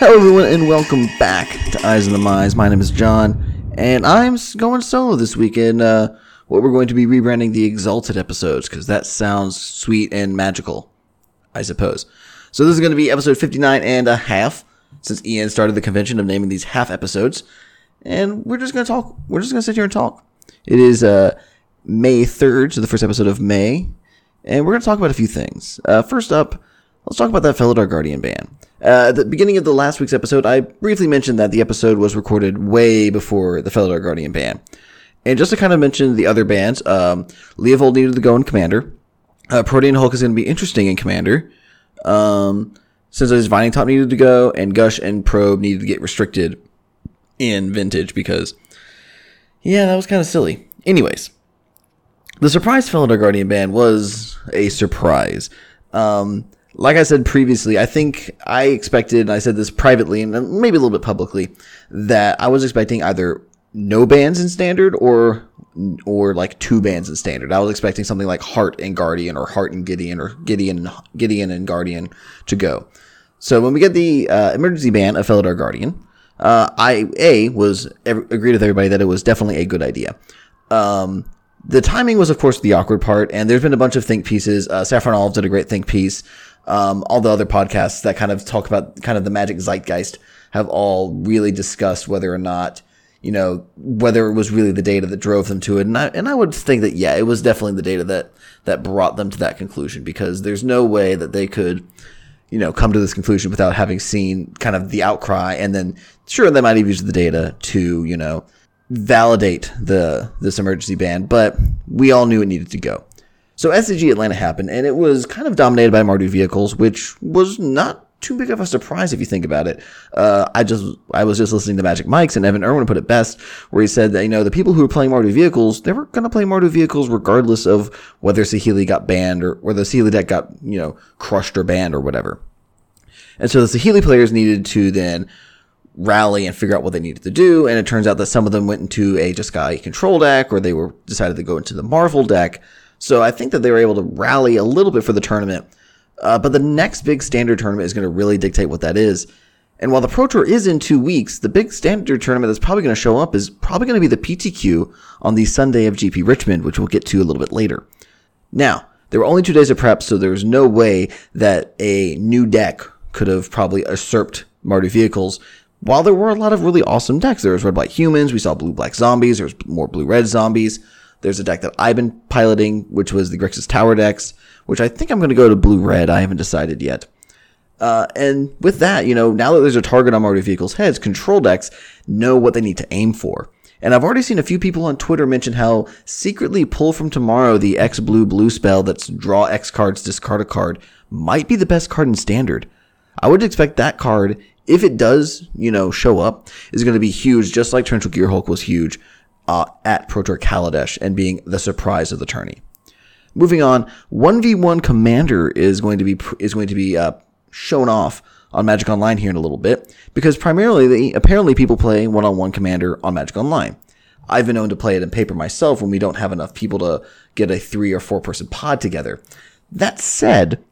Hello everyone and welcome back to Eyes in the Mists. My name is John and I'm going solo this weekend. What we're going to be rebranding the Exalted episodes because that sounds sweet and magical, I suppose. So this is going to be episode 59 and a half, since Ian started the convention of naming these half episodes. And we're just going to talk. We're just going to sit here and talk. It is May 3rd, so the first episode of May. And we're going to talk about a few things. First up, let's talk about that Felidar Guardian ban. At the beginning of the last week's episode, I briefly mentioned that the episode was recorded way before the Felidar Guardian ban. And just to kind of mention the other bans, Leovold needed to go in Commander. Protean Hulk is going to be interesting in Commander. Since his Vining Top needed to go, and Gush and Probe needed to get restricted in Vintage because, yeah, that was kind of silly. Anyways, the surprise Felidar Guardian ban was a surprise. Like I said previously, I think I expected, and I said this privately and maybe a little bit publicly, that I was expecting either no bans in Standard or like two bans in Standard. I was expecting something like Heart and Guardian or Heart and Gideon or Gideon and Guardian to go. So when we get the emergency ban of Felidar Guardian, I agreed with everybody that it was definitely a good idea. The timing was, of course, the awkward part, and there's been a bunch of think pieces. Saffron Olive did a great think piece. All the other podcasts that kind of talk about kind of the Magic zeitgeist have all really discussed whether or not, you know, whether it was really the data that drove them to it. And I would think that, yeah, it was definitely the data that brought them to that conclusion, because there's no way that they could, you know, come to this conclusion without having seen kind of the outcry. And then, sure, they might have used the data to, you know, validate this emergency ban, but we all knew it needed to go. So SCG Atlanta happened, and it was kind of dominated by Mardu vehicles, which was not too big of a surprise if you think about it. I was just listening to Magic Mikes, and Evan Erwin put it best, where he said that, you know, the people who were playing Mardu vehicles, they were going to play Mardu vehicles regardless of whether Saheeli got banned or whether Saheeli deck got, you know, crushed or banned or whatever. And so the Saheeli players needed to then rally and figure out what they needed to do, and it turns out that some of them went into a Sky control deck, or they were decided to go into the Marvel deck. So I think that they were able to rally a little bit for the tournament. But the next big Standard tournament is going to really dictate what that is. And while the Pro Tour is in 2 weeks, the big Standard tournament that's probably going to show up is probably going to be the PTQ on the Sunday of GP Richmond, which we'll get to a little bit later. Now, there were only 2 days of prep, so there was no way that a new deck could have probably usurped Mardu vehicles. While there were a lot of really awesome decks, there was red-white humans, we saw blue-black zombies, there was more blue-red zombies. There's a deck that I've been piloting, which was the Grixis Tower decks, which I think I'm going to go to blue-red. I haven't decided yet. And with that, you know, now that there's a target on Mardu vehicles' heads, control decks know what they need to aim for. And I've already seen a few people on Twitter mention how secretly Pull From Tomorrow, the X-blue-blue spell that's draw X cards, discard a card, might be the best card in Standard. I would expect that card, if it does, you know, show up, is going to be huge, just like Torrential Gearhulk was huge at Pro Tour Kaladesh and being the surprise of the tourney. Moving on, 1v1 Commander is going to be shown off on Magic Online here in a little bit, because primarily, apparently people play one-on-one Commander on Magic Online. I've been known to play it in paper myself when we don't have enough people to get a 3 or 4 person pod together. That said,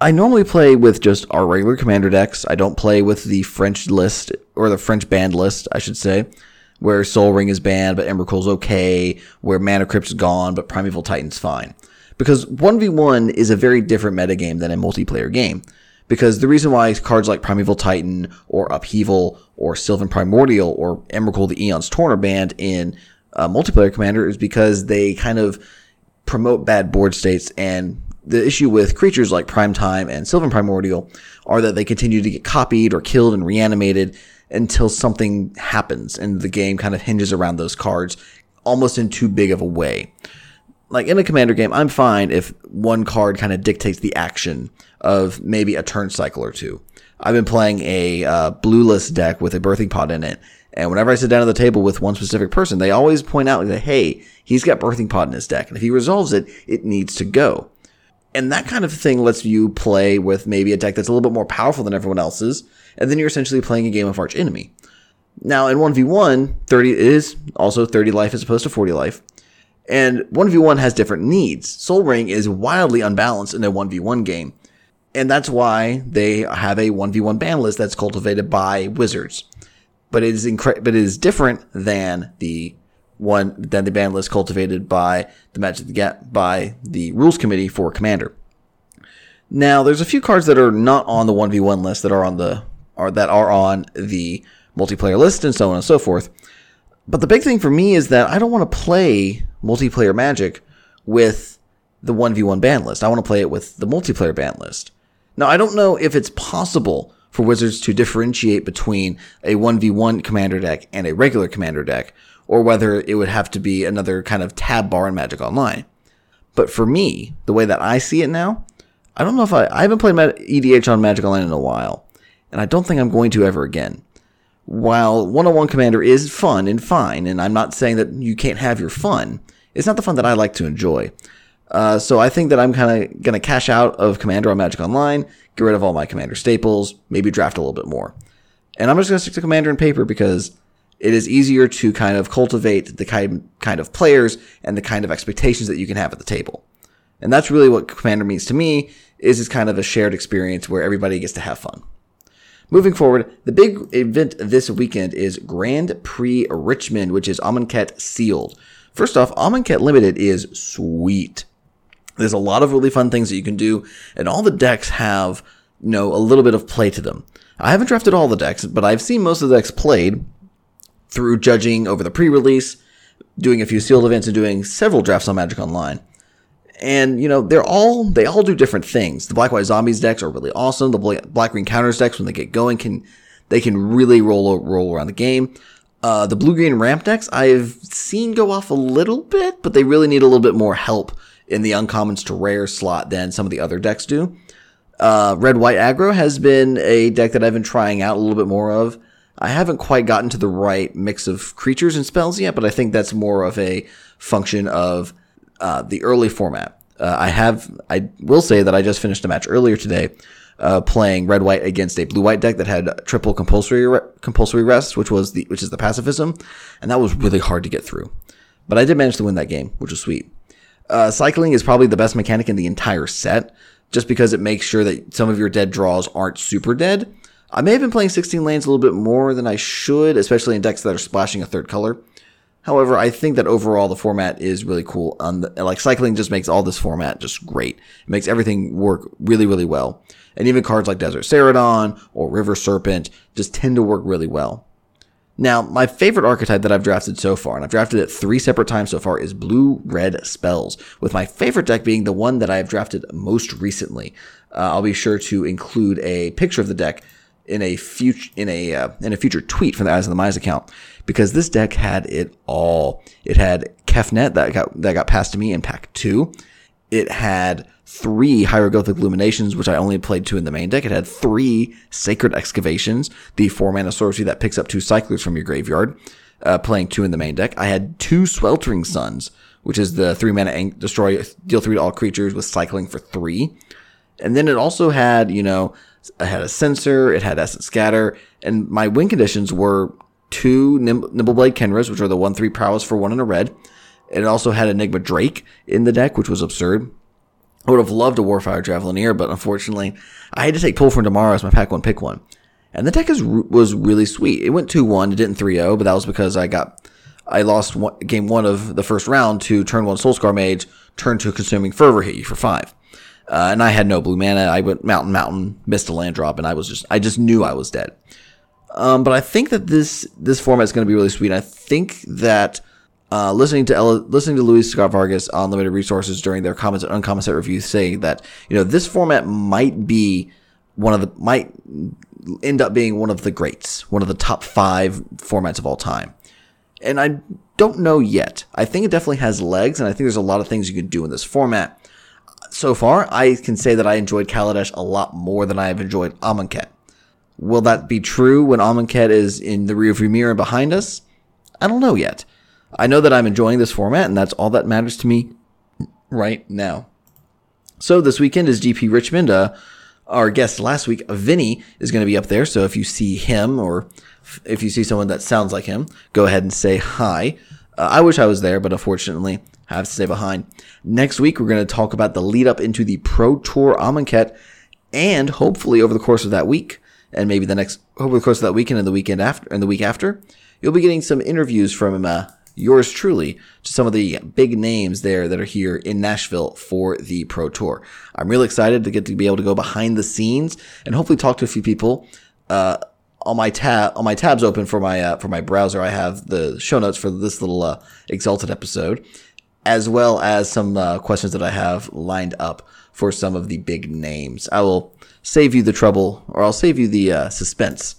I normally play with just our regular Commander decks. I don't play with the French list, or the French band list, I should say, where Sol Ring is banned, but Emrakul's okay, where Mana Crypt's gone, but Primeval Titan's fine. Because 1v1 is a very different metagame than a multiplayer game. Because the reason why cards like Primeval Titan, or Upheaval, or Sylvan Primordial, or Emrakul the Eon's Torn are banned in multiplayer Commander is because they kind of promote bad board states. And the issue with creatures like Primetime and Sylvan Primordial are that they continue to get copied or killed and reanimated until something happens, and the game kind of hinges around those cards almost in too big of a way. Like in a Commander game, I'm fine if one card kind of dictates the action of maybe a turn cycle or two. I've been playing a blueless deck with a birthing pod in it, and whenever I sit down at the table with one specific person, they always point out that, hey, he's got birthing pod in his deck, and if he resolves it, it needs to go. And that kind of thing lets you play with maybe a deck that's a little bit more powerful than everyone else's, and then you're essentially playing a game of arch enemy. Now, in 1v1, 30 is also 30 life as opposed to 40 life, and 1v1 has different needs. Sol Ring is wildly unbalanced in a 1v1 game, And that's why they have a 1v1 ban list that's cultivated by wizards. But it is different than the ban list cultivated by the Magic the Gap by the Rules Committee for Commander. Now, there's a few cards that are not on the 1v1 list that are on the multiplayer list and so on and so forth. But the big thing for me is that I don't want to play multiplayer Magic with the 1v1 ban list. I want to play it with the multiplayer ban list. Now, I don't know if it's possible for Wizards to differentiate between a 1v1 Commander deck and a regular Commander deck, or whether it would have to be another kind of tab bar in Magic Online. But for me, the way that I see it now, I don't know if I haven't played EDH on Magic Online in a while, and I don't think I'm going to ever again. While one-on-one Commander is fun and fine, and I'm not saying that you can't have your fun, it's not the fun that I like to enjoy. So I think that I'm kind of going to cash out of Commander on Magic Online, get rid of all my Commander staples, maybe draft a little bit more. And I'm just going to stick to Commander and paper because it is easier to kind of cultivate the kind of players and the kind of expectations that you can have at the table. And that's really what Commander means to me, is it's kind of a shared experience where everybody gets to have fun. Moving forward, the big event this weekend is Grand Prix Richmond, which is Amonkhet Sealed. First off, Amonkhet Limited is sweet. There's a lot of really fun things that you can do, and all the decks have, a little bit of play to them. I haven't drafted all the decks, but I've seen most of the decks played through judging over the pre-release, doing a few sealed events, and doing several drafts on Magic Online. And, they all do different things. The Black-White Zombies decks are really awesome. The Black-Green Counters decks, when they get going, can really roll around the game. The Blue-Green Ramp decks, I've seen go off a little bit, but they really need a little bit more help in the uncommons to rare slot than some of the other decks do. Red-White Aggro has been a deck that I've been trying out a little bit more of. I haven't quite gotten to the right mix of creatures and spells yet, but I think that's more of a function of the early format. I will say that I just finished a match earlier today playing red-white against a blue-white deck that had triple compulsory rest, which is the pacifism, and that was really hard to get through. But I did manage to win that game, which was sweet. Cycling is probably the best mechanic in the entire set, just because it makes sure that some of your dead draws aren't super dead. I may have been playing 16 lands a little bit more than I should, especially in decks that are splashing a third color. However, I think that overall the format is really cool. Cycling just makes all this format just great. It makes everything work really, really well. And even cards like Desert Ceradon or River Serpent just tend to work really well. Now, my favorite archetype that I've drafted so far, and I've drafted it 3 separate times so far, is blue-red spells, with my favorite deck being the one that I have drafted most recently. I'll be sure to include a picture of the deck in a future tweet from the Eyes in the Mists account, because this deck had it all. It had Kefnet that got passed to me in pack 2. It had 3 Hieroglyphic Illuminations, which I only played 2 in the main deck. It had 3 Sacred Excavations, the 4-mana sorcery that picks up 2 cyclers from your graveyard, playing 2 in the main deck. I had 2 Sweltering Suns, which is the 3-mana destroy, deal 3 to all creatures with cycling for 3. And then it also had, it had a Sensor, it had Essence Scatter, and my win conditions were 2 Nimbleblade Kenras, which are the 1/3 prowess for 1 and a red. It also had Enigma Drake in the deck, which was absurd. I would have loved a Warfire Javelinier, but unfortunately, I had to take Pull from Tomorrow as my pack 1 pick 1. And the deck was really sweet. It went 2-1, it didn't 3-0, but that was because I lost game 1 of the first round to turn 1 Soulscar Mage, turn 2 Consuming Fervor hit you for 5. And I had no blue mana. I went mountain, missed a land drop, and I just knew I was dead. But I think that this format is going to be really sweet. I think that listening to Luis Scott Vargas on Limited Resources during their comments and uncommon set review say that this format might end up being one of the greats, one of the top 5 formats of all time. And I don't know yet. I think it definitely has legs, and I think there's a lot of things you can do in this format. So far, I can say that I enjoyed Kaladesh a lot more than I have enjoyed Amonkhet. Will that be true when Amonkhet is in the rearview mirror behind us? I don't know yet. I know that I'm enjoying this format, and that's all that matters to me right now. So this weekend is GP Richmond. Our guest last week, Vinny, is going to be up there, so if you see him or if you see someone that sounds like him, go ahead and say hi. I wish I was there, but unfortunately, I have to stay behind. Next week, we're going to talk about the lead up into the Pro Tour Amonkhet and hopefully over the course of that week, and maybe the next, over the course of that weekend and the weekend after, and the week after, you'll be getting some interviews from yours truly to some of the big names there that are here in Nashville for the Pro Tour. I'm really excited to get to be able to go behind the scenes and hopefully talk to a few people. On my tabs open for my browser, I have the show notes for this little Exalted episode, as well as some questions that I have lined up for some of the big names. I will save you the trouble, or I'll save you the suspense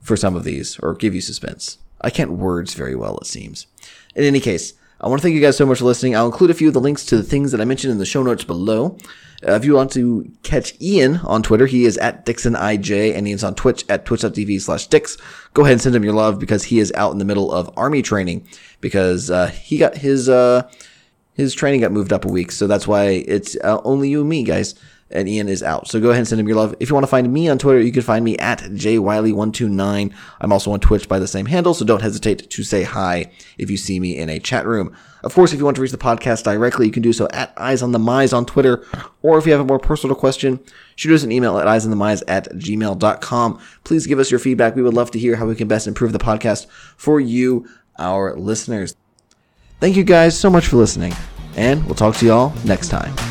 for some of these, or give you suspense. I can't words very well, it seems. In any case, I want to thank you guys so much for listening. I'll include a few of the links to the things that I mentioned in the show notes below. If you want to catch Ian on Twitter, he is at DixonIJ, and Ian's on Twitch at twitch.tv/Dix. Go ahead and send him your love, because he is out in the middle of army training, because he got his training got moved up a week, so that's why it's only you and me, guys, and Ian is out. So go ahead and send him your love. If you want to find me on Twitter, you can find me at jwiley129. I'm also on Twitch by the same handle, so don't hesitate to say hi if you see me in a chat room. Of course, if you want to reach the podcast directly, you can do so at EyesOnTheMize on Twitter, or if you have a more personal question, shoot us an email at eyesonthemize@gmail.com. Please give us your feedback. We would love to hear how we can best improve the podcast for you, our listeners. Thank you guys so much for listening, and we'll talk to y'all next time.